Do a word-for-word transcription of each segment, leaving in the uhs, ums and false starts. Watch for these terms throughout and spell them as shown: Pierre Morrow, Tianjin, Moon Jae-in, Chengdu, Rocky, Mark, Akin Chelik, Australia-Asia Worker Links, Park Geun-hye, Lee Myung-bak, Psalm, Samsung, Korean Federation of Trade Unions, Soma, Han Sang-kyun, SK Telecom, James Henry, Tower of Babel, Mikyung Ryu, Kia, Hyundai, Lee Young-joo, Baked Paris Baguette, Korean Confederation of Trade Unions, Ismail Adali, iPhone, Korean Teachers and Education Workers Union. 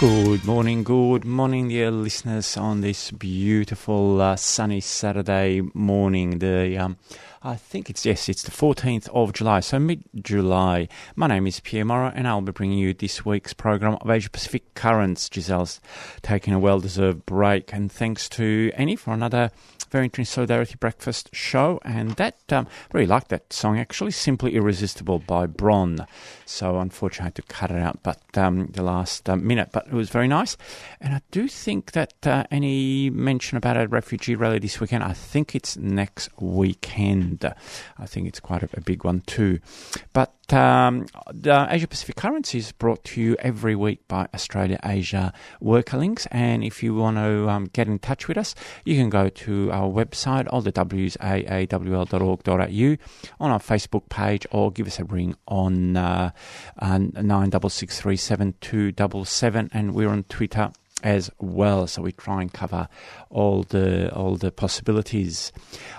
Good morning, good morning, dear listeners, on this beautiful uh, sunny Saturday morning. The um, I think it's, yes, it's the fourteenth of July, so mid-July. My name is Pierre Morrow, and I'll be bringing you this week's program of Asia-Pacific Currents. Giselle's taking a well-deserved break, and thanks to Annie for another very interesting Solidarity Breakfast show, and that um, really liked that song, actually, Simply Irresistible by Bron. So unfortunately I had to cut it out, but um, the last uh, minute, but it was very nice. And I do think that uh, any mention about a refugee rally this weekend, I think it's next weekend. I think it's quite a, a big one too. But Um, the Asia Pacific Currents is brought to you every week by Australia Asia Worker Links, and if you want to um, get in touch with us, you can go to our website or the w s a a w l dot org dot a u, on our Facebook page, or give us a ring on uh, uh, nine six six three seven two seven seven, and we're on Twitter as well, so we try and cover all the all the possibilities.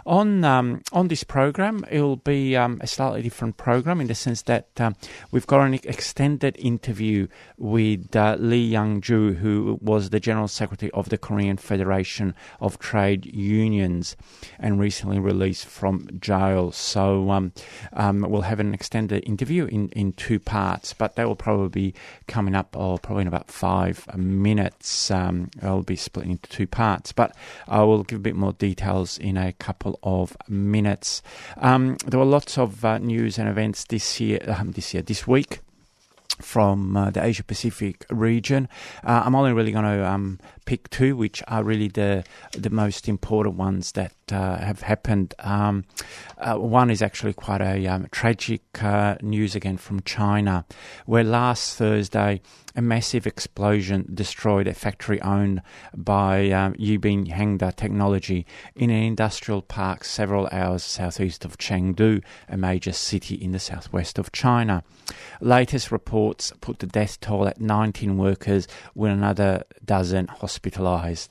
On um, on this program, it'll be um, a slightly different program in the sense that um, we've got an extended interview with uh, Lee Young-joo, who was the General Secretary of the Korean Federation of Trade Unions and recently released from jail. So um, um, we'll have an extended interview in, in two parts, but that will probably be coming up or oh, probably in about five minutes. Um, I'll be split into two parts, but I will give a bit more details in a couple of minutes. Um, there were lots of uh, news and events this year, um, this year, this week, from uh, the Asia-Pacific region. Uh, I'm only really going to um, pick two, which are really the the most important ones that uh, have happened. Um, uh, one is actually quite a um, tragic uh, news again from China, where last Thursday a massive explosion destroyed a factory owned by um, Yibin Hengda Technology in an industrial park several hours southeast of Chengdu, a major city in the southwest of China. Latest report put the death toll at nineteen workers, with another dozen hospitalised.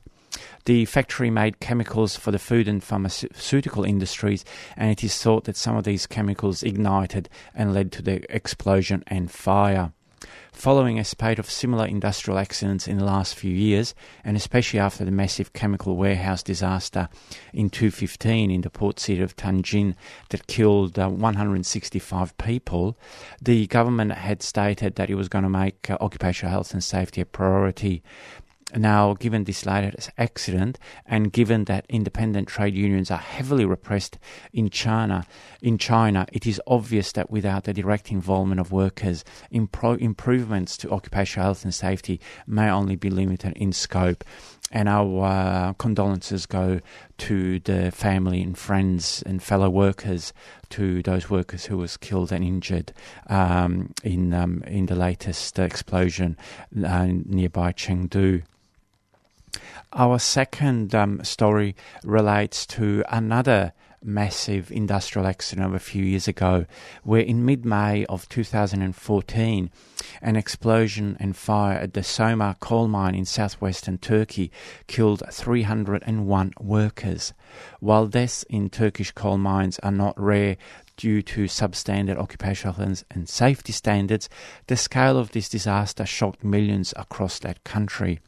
The factory made chemicals for the food and pharmaceutical industries, and it is thought that some of these chemicals ignited and led to the explosion and fire. Following a spate of similar industrial accidents in the last few years, and especially after the massive chemical warehouse disaster in two thousand fifteen in the port city of Tianjin that killed uh, one hundred sixty-five people, the government had stated that it was going to make uh, occupational health and safety a priority. Now, given this latest accident, and given that independent trade unions are heavily repressed in China, in China, it is obvious that without the direct involvement of workers, impro- improvements to occupational health and safety may only be limited in scope. And our uh, condolences go to the family and friends and fellow workers, to those workers who was killed and injured um, in um, in the latest explosion uh, nearby Chengdu. Our second um, story relates to another massive industrial accident of a few years ago, where in mid-May of two thousand fourteen, an explosion and fire at the Soma coal mine in southwestern Turkey killed three hundred one workers. While deaths in Turkish coal mines are not rare due to substandard occupational health and safety standards, the scale of this disaster shocked millions across that country.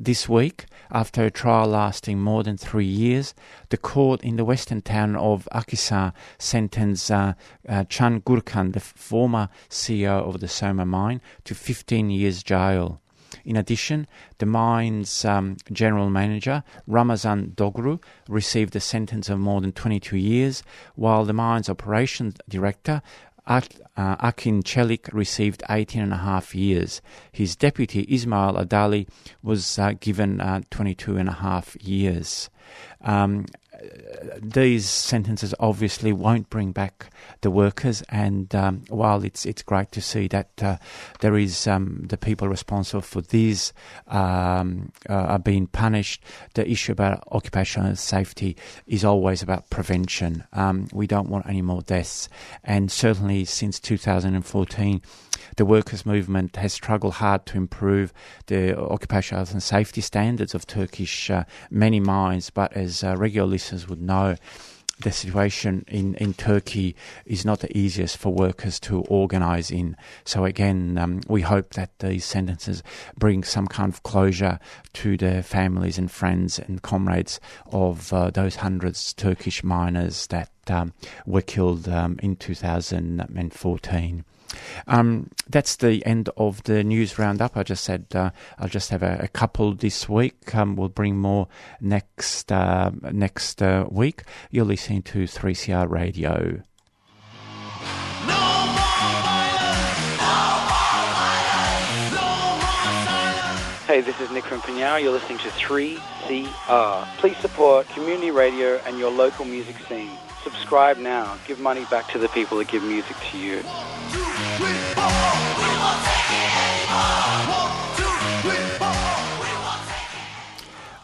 This week, after a trial lasting more than three years, the court in the western town of Akhisar sentenced uh, uh, Chan Gurkan, the former C E O of the Soma mine, to fifteen years jail. In addition, the mine's um, general manager, Ramazan Dogru, received a sentence of more than twenty-two years, while the mine's operations director, Akin Chelik, received eighteen and a half years. His deputy, Ismail Adali, was uh, given uh, twenty-two and a half years. Um, these sentences obviously won't bring back the workers, and um, while it's it's great to see that uh, there is um, the people responsible for these um, uh, are being punished, the issue about occupational safety is always about prevention. Um, we don't want any more deaths, and certainly since two thousand fourteen, the workers' movement has struggled hard to improve the occupational and safety standards of Turkish uh, many mines, but as uh, regular listeners would know, the situation in, in Turkey is not the easiest for workers to organise in. So again, um, we hope that these sentences bring some kind of closure to the families and friends and comrades of uh, those hundreds of Turkish miners that um, were killed um, in two thousand fourteen. Um, that's the end of the news roundup. I just said uh, I'll just have a, a couple this week. Um, we'll bring more next uh, next uh, week. You're listening to three C R Radio. Hey, this is Nick from Pinyao. You're listening to three C R. Please support community radio and your local music scene. Subscribe now. Give money back to the people that give music to you.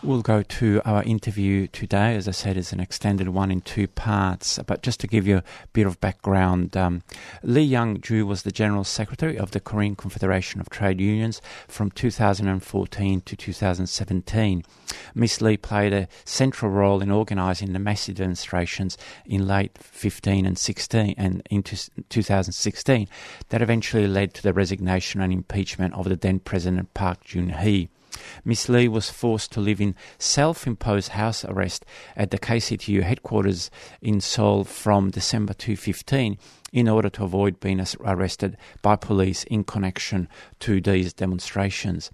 We'll go to our interview today. As I said, it's an extended one in two parts. But just to give you a bit of background, um, Lee Young-joo was the General Secretary of the Korean Confederation of Trade Unions from two thousand fourteen to two thousand seventeen. Miss Lee played a central role in organising the massive demonstrations in late fifteen and sixteen and into two thousand sixteen that eventually led to the resignation and impeachment of the then President Park Geun-hye. Miss Lee was forced to live in self-imposed house arrest at the K C T U headquarters in Seoul from December two thousand fifteen in order to avoid being arrested by police in connection to these demonstrations.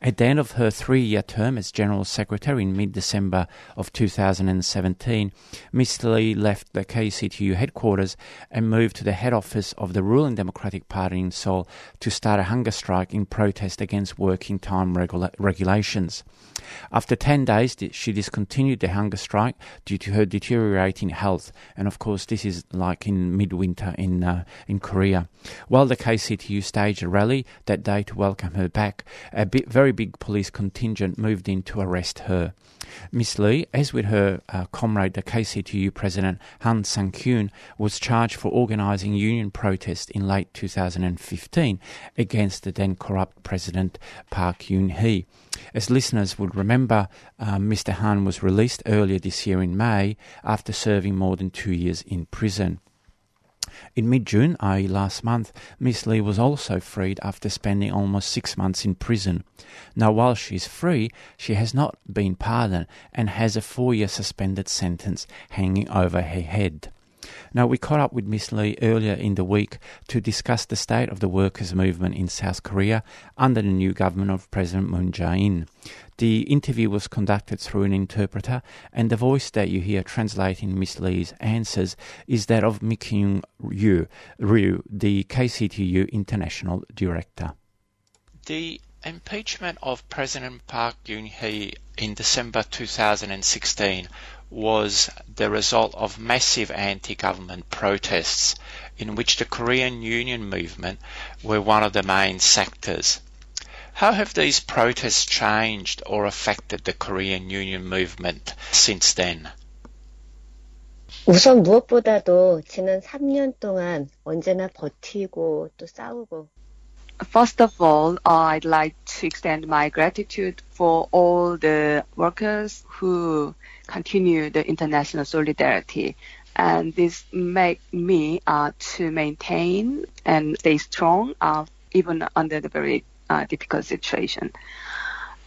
At the end of her three-year term as General Secretary in mid-December of two thousand seventeen, Miss Lee left the K C T U headquarters and moved to the head office of the ruling Democratic Party in Seoul to start a hunger strike in protest against working time regula- regulations. After ten days, she discontinued the hunger strike due to her deteriorating health, and of course this is like in midwinter in uh, in Korea. While the K C T U staged a rally that day to welcome her back, a bit, very big police contingent moved in to arrest her. Miss Lee, as with her uh, comrade, the K C T U president Han Sang-kyun, was charged for organising union protests in late two thousand fifteen against the then corrupt President Park Geun-hye. As listeners would remember, uh, Mister Han was released earlier this year in May after serving more than two years in prison. In mid-June, that is last month, Miss Lee was also freed after spending almost six months in prison. Now, while she is free, she has not been pardoned and has a four-year suspended sentence hanging over her head. Now, we caught up with Miss Lee earlier in the week to discuss the state of the workers' movement in South Korea under the new government of President Moon Jae-in. The interview was conducted through an interpreter, and the voice that you hear translating Miss Lee's answers is that of Mikyung Ryu, Ryu, the K C T U International Director. The impeachment of President Park Geun-hye in December two thousand sixteen was the result of massive anti-government protests in which the Korean union movement were one of the main sectors. How have these protests changed or affected the Korean union movement since then? 우선 무엇보다도 지난 삼 년 동안 언제나 버티고 또 싸우고 First of all, I'd like to extend my gratitude for all the workers who continue the international solidarity. And this make me uh, to maintain and stay strong, uh, even under the very uh, difficult situation.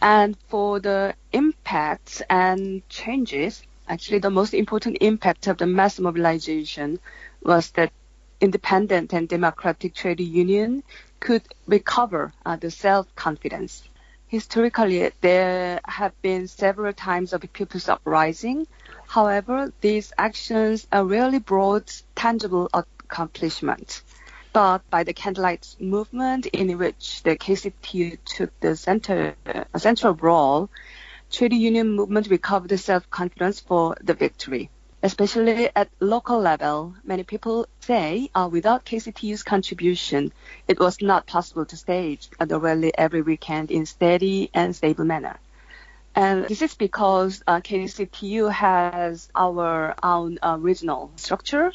And for the impacts and changes, actually the most important impact of the mass mobilization was that independent and democratic trade union could recover uh, the self-confidence. Historically, there have been several times of people's uprising. However, these actions are rarely brought tangible accomplishment. But by the candlelight movement, in which the K C T U took the center, uh, central role, trade union movement recovered self-confidence for the victory. Especially at local level, many people say uh, without K C T U's contribution, it was not possible to stage the rally every weekend in steady and stable manner. And this is because uh, K C T U has our own uh, regional structure,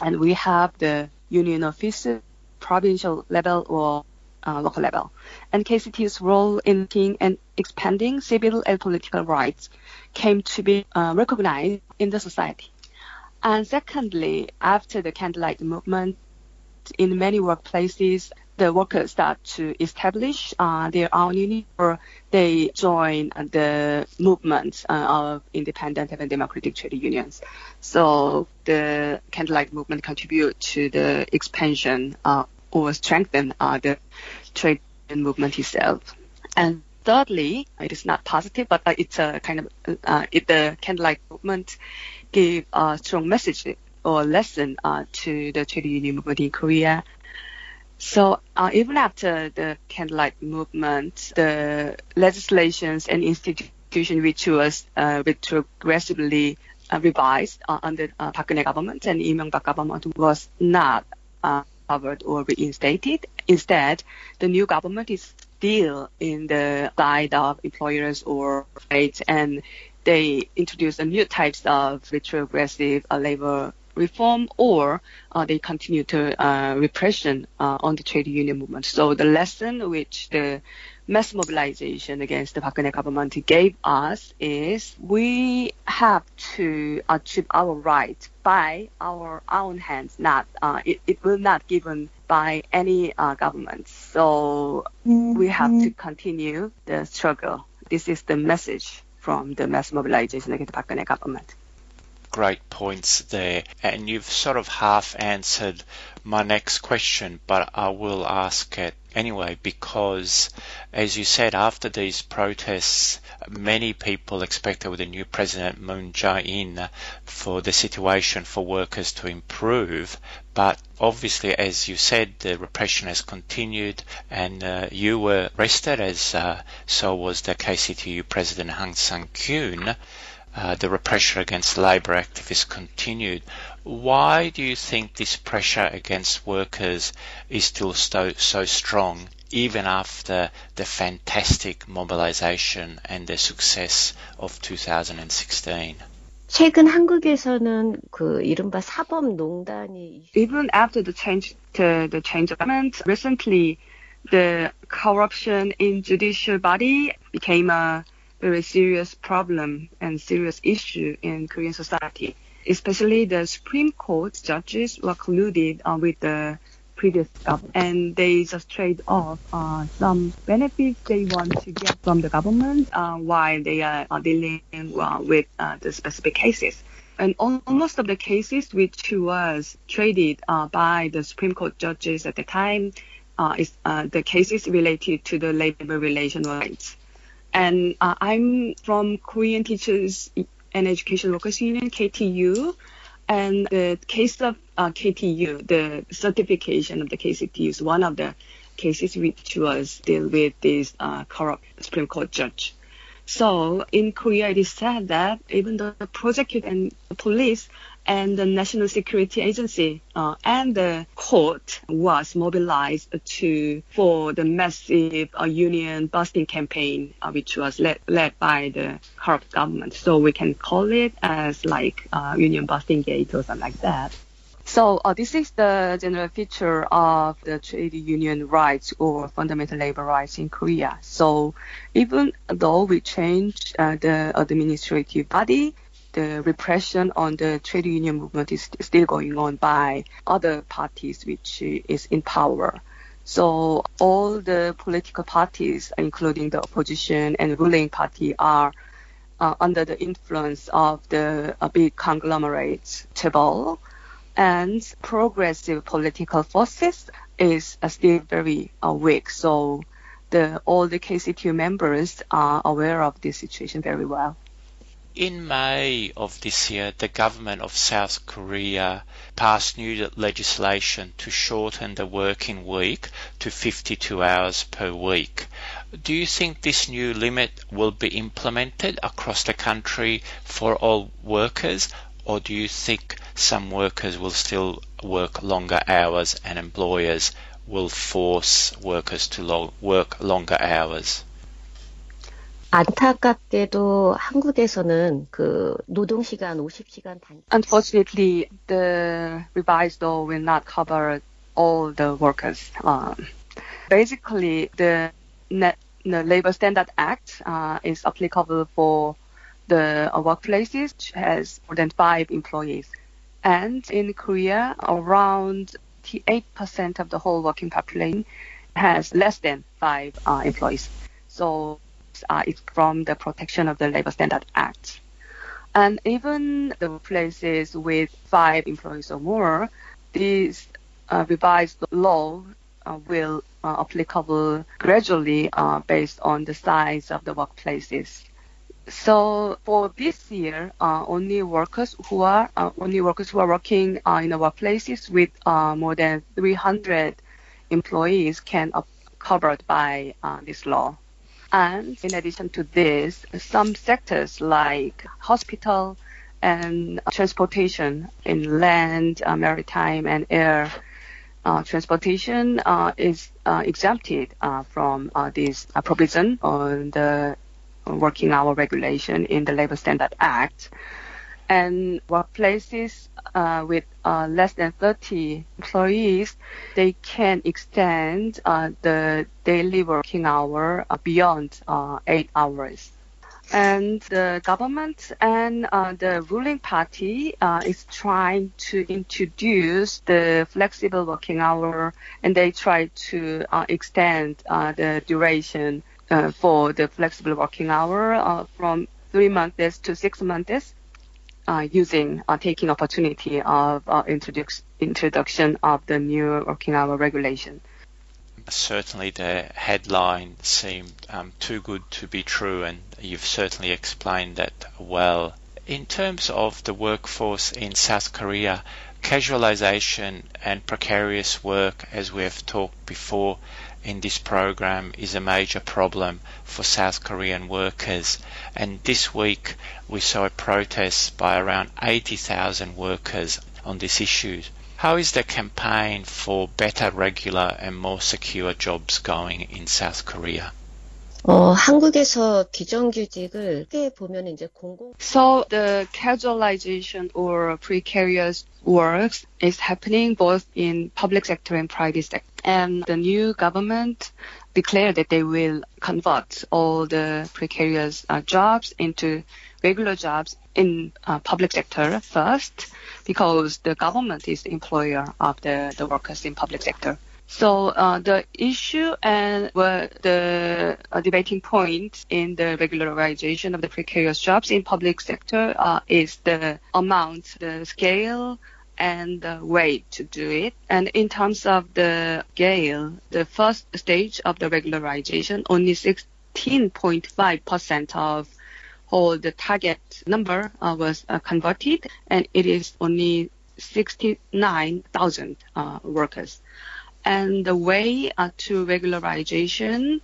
and we have the union offices, provincial level or uh, local level. And K C T U's role in and expanding civil and political rights came to be uh, recognized in the society. And secondly, after the candlelight movement, in many workplaces, the workers start to establish uh, their own union, or they join the movement uh, of independent and democratic trade unions. So the candlelight movement contribute to the expansion uh, or strengthen uh, the trade movement itself. And thirdly, it is not positive, but it's a kind of uh, it, the candlelight movement gave a strong message or lesson uh, to the trade union movement in Korea. So uh, even after the candlelight movement, the legislations and institution which was uh, retrogressively uh, revised uh, under uh, Park Geun-hye government and Lee Myung-bak government was not uh, covered or reinstated. Instead, the new government is still in the side of employers or trades, and they introduced new types of retrogressive uh, labor reform, or uh, they continue to uh, repression uh, on the trade union movement. So the lesson which the mass mobilization against the Park Geun-hye government gave us is we have to achieve our rights by our own hands. Not uh, it, it will not be given by any uh, government. So mm-hmm. we have to continue the struggle. This is the message from the mass mobilization against the Park Geun-hye government. Great points there, and you've sort of half answered my next question, but I will ask it anyway, because as you said, after these protests, many people expected with the new president Moon Jae-in for the situation for workers to improve, but obviously, as you said, the repression has continued, and uh, you were arrested, as uh, so was the K C T U president Han Sang-kyun. Uh, the repression against labour activists continued. Why do you think this pressure against workers is still so, so strong, even after the fantastic mobilisation and the success of two thousand sixteen? 최근 한국에서는 그 이른바 사법농단이 even after the change to the change of government recently, the corruption in judicial body became a very serious problem and serious issue in Korean society. Especially the Supreme Court judges were colluded uh, with the previous government, and they just trade off uh, some benefits they want to get from the government uh, while they are uh, dealing uh, with uh, the specific cases. And all, almost of the cases which was traded uh, by the Supreme Court judges at the time uh, is uh, the cases related to the labor relation rights. And uh, I'm from Korean Teachers and Education Workers Union, K T U, and the case of uh, K T U, the certification of the K C T U is one of the cases which was deal with this uh, corrupt Supreme Court judge. So in Korea, it is said that even the prosecutor and the police and the National Security Agency uh, and the court was mobilized to for the massive uh, union busting campaign, uh, which was led, led by the corrupt government. So we can call it as like uh, union busting gate or something like that. So uh, this is the general feature of the trade union rights or fundamental labor rights in Korea. So even though we change uh, the administrative body, the repression on the trade union movement is still going on by other parties which is in power. So all the political parties, including the opposition and ruling party, are uh, under the influence of the uh, big conglomerate table, and progressive political forces is uh, still very uh, weak. So the, all the K C T U members are aware of this situation very well. In May of this year, the government of South Korea passed new legislation to shorten the working week to fifty-two hours per week. Do you think this new limit will be implemented across the country for all workers, or do you think some workers will still work longer hours and employers will force workers to lo- work longer hours? 안타깝게도 한국에서는 그 노동시간 오십 시간 단위. Unfortunately, the revised law will not cover all the workers. Um, basically, the, Net, the Labor Standard Act uh, is applicable for the uh, workplaces which has more than five employees. And in Korea, around eight percent of the whole working population has less than five uh, employees. So Uh, it's from the protection of the Labor Standard Act. And even the places with five employees or more, this uh, revised law uh, will uh, applicable gradually uh, based on the size of the workplaces. So for this year, uh, only workers who are uh, only workers who are working uh, in the workplaces with uh, more than three hundred employees can be covered by uh, this law. And in addition to this, some sectors like hospital and transportation in land, uh, maritime and air uh, transportation uh, is uh, exempted uh, from uh, this uh, provision on the working hour regulation in the Labor Standard Act. And workplaces uh, with uh, less than thirty employees, they can extend uh, the daily working hour beyond uh, eight hours. And the government and uh, the ruling party uh, is trying to introduce the flexible working hour, and they try to uh, extend uh, the duration uh, for the flexible working hour uh, from three months to six months. Uh, using uh, taking opportunity of uh, introduce, introduction of the new working hour regulation. Certainly the headline seemed um, too good to be true, and you've certainly explained that well. In terms of the workforce in South Korea, casualization and precarious work, as we have talked before in this program, is a major problem for South Korean workers. And this week we saw a protest by around eighty thousand workers on this issue. How is the campaign for better, regular and more secure jobs going in South Korea? 어, 한국에서 비정규직을 크게 보면 이제 공공 So the casualization or precarious works is happening both in public sector and private sector. And the new government declared that they will convert all the precarious uh, jobs into regular jobs in uh, public sector first, because the government is the employer of the, the workers in public sector. So uh, the issue and were the uh, debating point in the regularization of the precarious jobs in public sector uh, is the amount, the scale, and the way to do it. And in terms of the scale, the first stage of the regularization, only sixteen point five percent of all the target number uh, was uh, converted, and it is only sixty-nine thousand uh, workers. And the way uh, to regularization,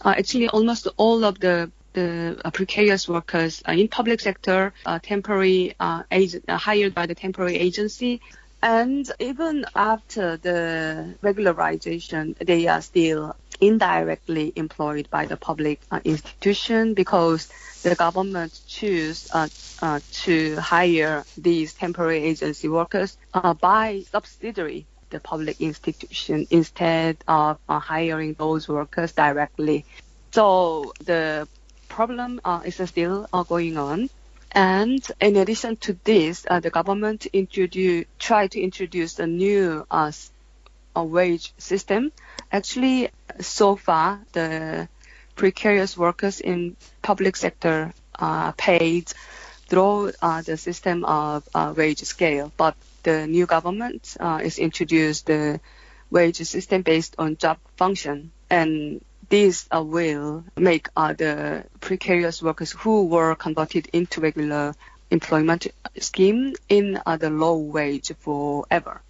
uh, actually almost all of the, the uh, precarious workers uh, in public sector, uh, temporary uh, ag- uh, hired by the temporary agency, and even after the regularization, they are still indirectly employed by the public uh, institution, because the government choose uh, uh, to hire these temporary agency workers uh, by subsidiary. The public institution, instead of uh, hiring those workers directly. So the problem uh, is still uh, going on. And in addition to this, uh, the government introduce, tried to introduce a new uh, a wage system. Actually, so far, the precarious workers in public sector are uh, paid through uh, the system of uh, wage scale. But the new government uh, is introduced the wage system based on job function. And this uh, will make uh, the precarious workers who were converted into regular employment scheme in uh, the low wage forever.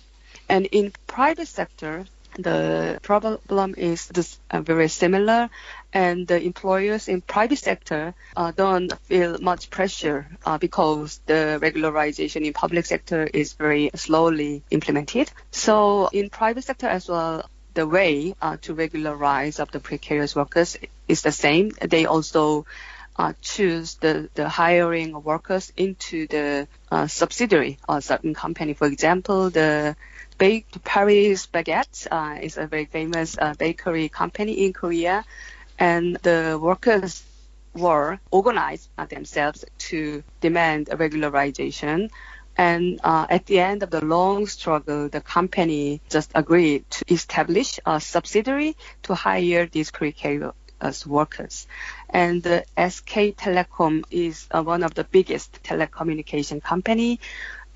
And in private sector, The problem is this, uh, very similar, and the employers in private sector uh, don't feel much pressure uh, because the regularization in public sector is very slowly implemented. So in private sector as well, the way uh, to regularize of the precarious workers is the same. They also uh, choose the, the hiring of workers into the uh, subsidiary or certain company. For example, the Baked Paris Baguette uh, is a very famous uh, bakery company in Korea, and the workers were organized uh, themselves to demand regularization. And uh, at the end of the long struggle, the company just agreed to establish a subsidiary to hire these precarious workers. And uh, S K Telecom is uh, one of the biggest telecommunication company.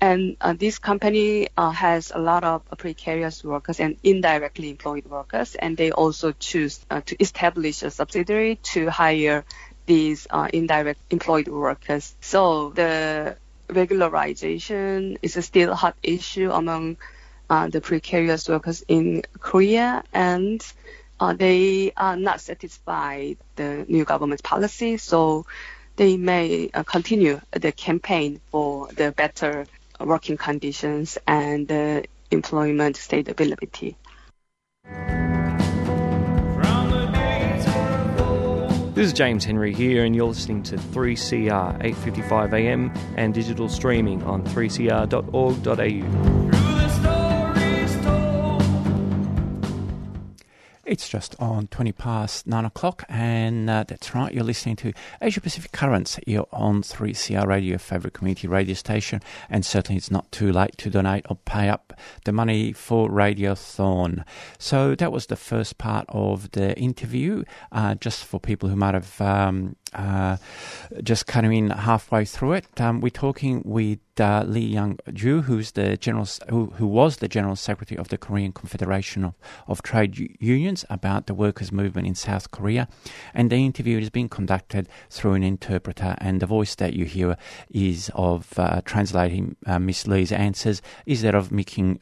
And uh, this company uh, has a lot of precarious workers and indirectly employed workers, and they also choose uh, to establish a subsidiary to hire these uh, indirect employed workers. So the regularization is a still a hot issue among uh, the precarious workers in Korea, and uh, they are not satisfied with the new government's policy, so they may uh, continue the campaign for the better working conditions and uh, employment stability. This is James Henry here, and you're listening to three C R, eight fifty-five a m and digital streaming on three c r dot org dot a u. It's just on twenty past nine o'clock, and uh, that's right, you're listening to Asia Pacific Currents here on three C R Radio, your favourite community radio station, and certainly it's not too late to donate or pay up the money for Radiothon. So that was the first part of the interview, uh, just for people who might have um, uh, just come in halfway through it. Um, we're talking with uh, Lee Young-joo, who's the general, who, who was the General Secretary of the Korean Confederation of, of Trade Unions, about the workers' movement in South Korea, and the interview is being conducted through an interpreter, and the voice that you hear is of uh, translating uh, Miss Lee's answers is that of Mikyung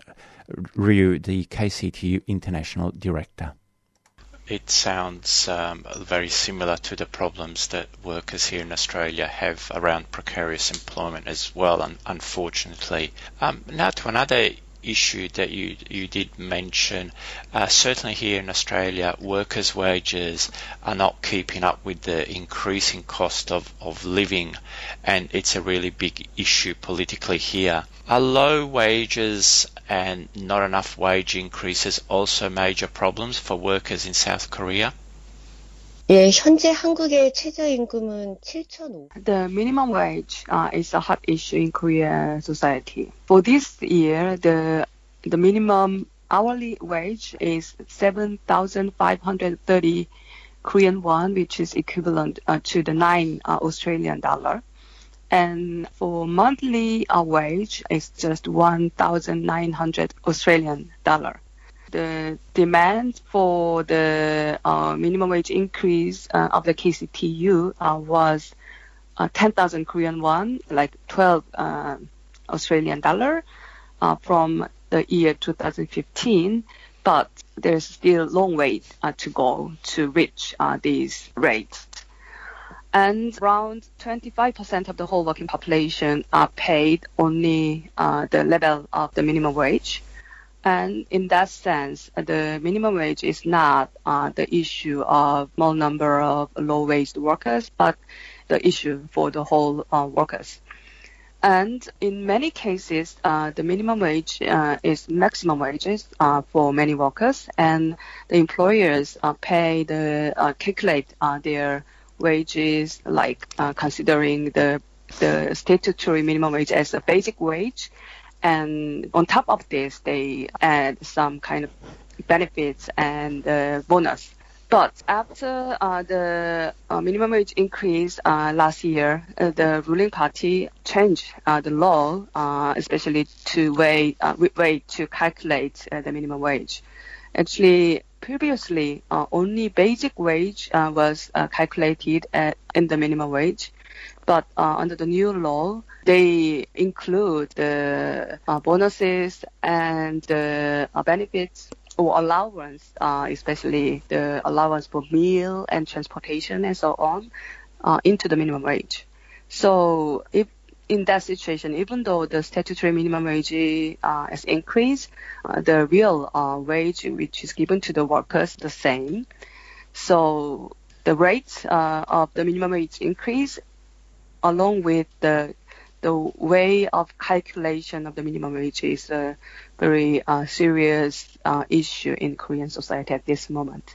Ryu, the K C T U International Director. It sounds um, very similar to the problems that workers here in Australia have around precarious employment as well, un- unfortunately. Um, now to another issue that you, you did mention, uh, certainly here in Australia, workers' wages are not keeping up with the increasing cost of, of living, and it's a really big issue politically here. Are low wages and not enough wage increases also major problems for workers in South Korea? The minimum wage uh, is a hot issue in Korean society. For this year, the the minimum hourly wage is seven thousand five hundred thirty Korean won, which is equivalent uh, to the nine uh, Australian dollar. And for monthly uh, wage, it's just one thousand nine hundred Australian dollar. The demand for the uh, minimum wage increase uh, of the K C T U uh, was uh, ten thousand Korean won, like twelve uh, Australian dollar, uh, from the year two thousand fifteen. But there's still long wait uh, to go to reach uh, these rates. And around twenty-five percent of the whole working population are paid only uh, the level of the minimum wage. And in that sense, the minimum wage is not uh, the issue of small number of low-wage workers, but the issue for the whole uh, workers. And in many cases, uh, the minimum wage uh, is maximum wages uh, for many workers, and the employers uh, pay the uh, calculate uh, their wages, like uh, considering the the statutory minimum wage as a basic wage. And on top of this, they add some kind of benefits and uh, bonus. But after uh, the uh, minimum wage increase uh, last year, uh, the ruling party changed uh, the law, uh, especially to way, uh, way to calculate uh, the minimum wage. Actually, previously, uh, only basic wage uh, was uh, calculated at, in the minimum wage. But uh, under the new law, they include the uh, bonuses and uh, benefits or allowance, uh, especially the allowance for meal and transportation and so on, uh, into the minimum wage. So if in that situation, even though the statutory minimum wage uh, has increased, uh, the real uh, wage which is given to the workers the same. So the rate uh, of the minimum wage increase, along with the the way of calculation of the minimum wage, is a very uh, serious uh, issue in Korean society at this moment.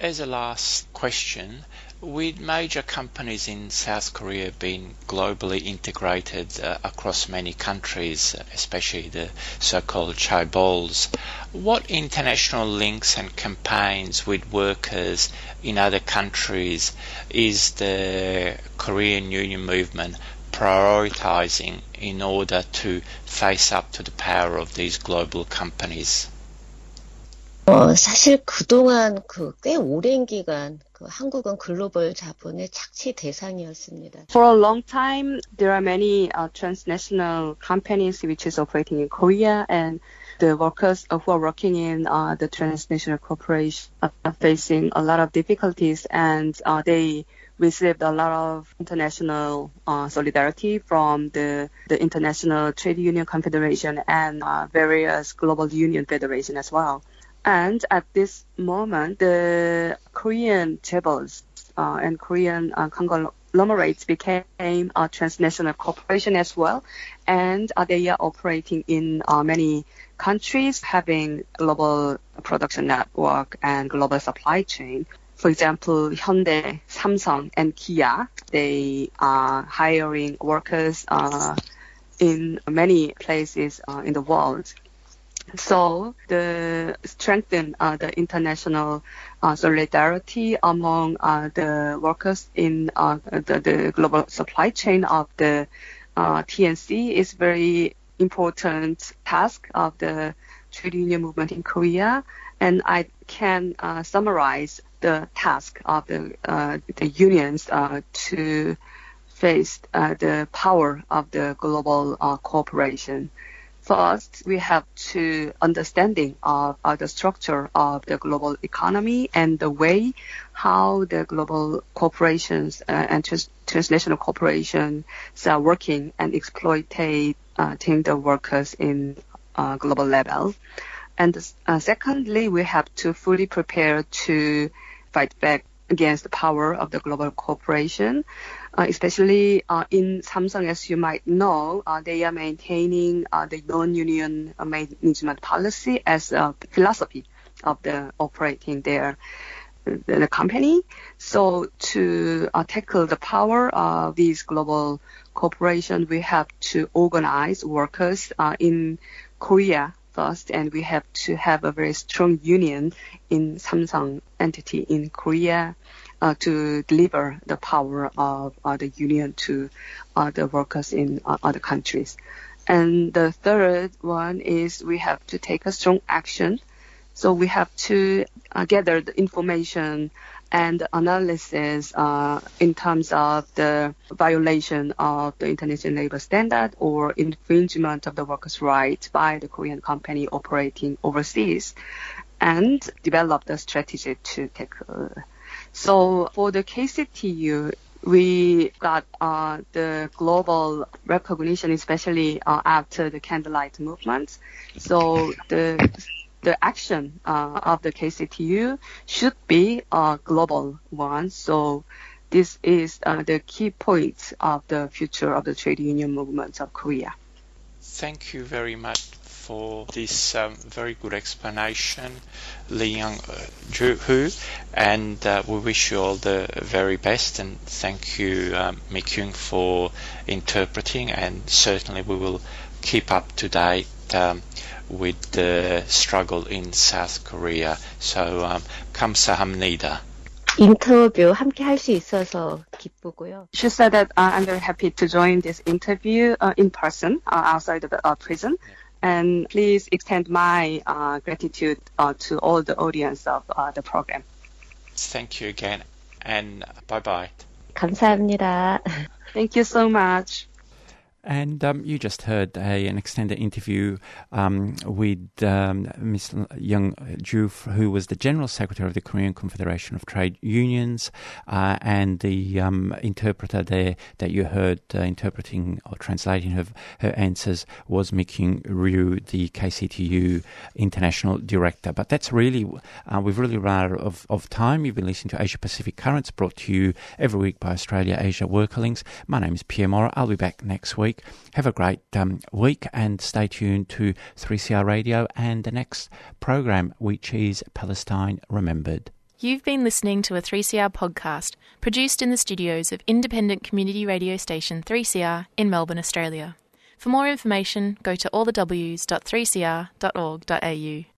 As a last question, with major companies in South Korea being globally integrated uh, across many countries, especially the so-called chaebols, what international links and campaigns with workers in other countries is the Korean union movement prioritizing in order to face up to the power of these global companies? 어, 사실 그동안 그 꽤 오랜 기간 그 한국은 글로벌 자본의 착취 대상이었습니다. For a long time, there are many uh, transnational companies which is operating in Korea, and the workers who are working in uh, the transnational corporation are facing a lot of difficulties, and uh, they received a lot of international uh, solidarity from the, the International Trade Union Confederation and uh, various global union federation as well. And at this moment, the Korean chaebols uh, and Korean uh, conglomerates became a transnational corporation as well, and uh, they are operating in uh, many countries, having global production network and global supply chain. For example, Hyundai, Samsung, and Kia, they are hiring workers uh, in many places uh, in the world. So the strengthen uh, the international uh, solidarity among uh, the workers in uh, the, the global supply chain of the uh, T N C is very important task of the trade union movement in Korea. And I can uh, summarize the task of the, uh, the unions uh, to face uh, the power of the global uh, corporation. First, we have to understanding of uh, the structure of the global economy and the way how the global corporations uh, and trans- transnational corporations are working and exploiting uh, the workers in uh, global level. And uh, secondly, we have to fully prepare to fight back against the power of the global corporation, uh, especially uh, in Samsung, as you might know, uh, they are maintaining uh, the non-union management policy as a philosophy of the operating their the, the company. So to uh, tackle the power of these global corporations, we have to organize workers uh, in Korea first, and we have to have a very strong union in Samsung entity in Korea uh, to deliver the power of uh, the union to uh, the workers in uh, other countries. And the third one is we have to take a strong action. So we have to uh, gather the information and analysis uh, in terms of the violation of the international labor standard or infringement of the workers' rights by the Korean company operating overseas, and develop the strategy to tackle. So for the K C T U, we got uh, the global recognition, especially uh, after the candlelight movement. So the The action uh, of the K C T U should be a global one. So this is uh, the key point of the future of the trade union movements of Korea. Thank you very much for this um, very good explanation, Lee Young-joo, and uh, we wish you all the very best, and thank you, um, Mikyung, for interpreting, and certainly we will keep up to date um, with the struggle in South Korea. So, um, 감사합니다. 인터뷰 함께 할 수 있어서 기쁘고요. She said that uh, I'm very happy to join this interview uh, in person uh, outside of the uh, prison. Yeah. And please extend my uh, gratitude uh, to all the audience of uh, the program. Thank you again, and bye-bye. 감사합니다. Thank you so much. And um, you just heard a, an extended interview um, with um, Miz Young-joo, who was the General Secretary of the Korean Confederation of Trade Unions, uh, and the um, interpreter there that you heard uh, interpreting or translating her, her answers was Mikyung Ryu, the K C T U International Director. But that's really, uh, we've really run out of, of time. You've been listening to Asia Pacific Currents, brought to you every week by Australia-Asia Worker Links. My name is Pierre Morrow. I'll be back next week. Have a great um, week and stay tuned to three C R Radio and the next program, which is Palestine Remembered. You've been listening to a three C R podcast produced in the studios of independent community radio station three C R in Melbourne, Australia. For more information, go to all the w s dot three c r dot org dot a u.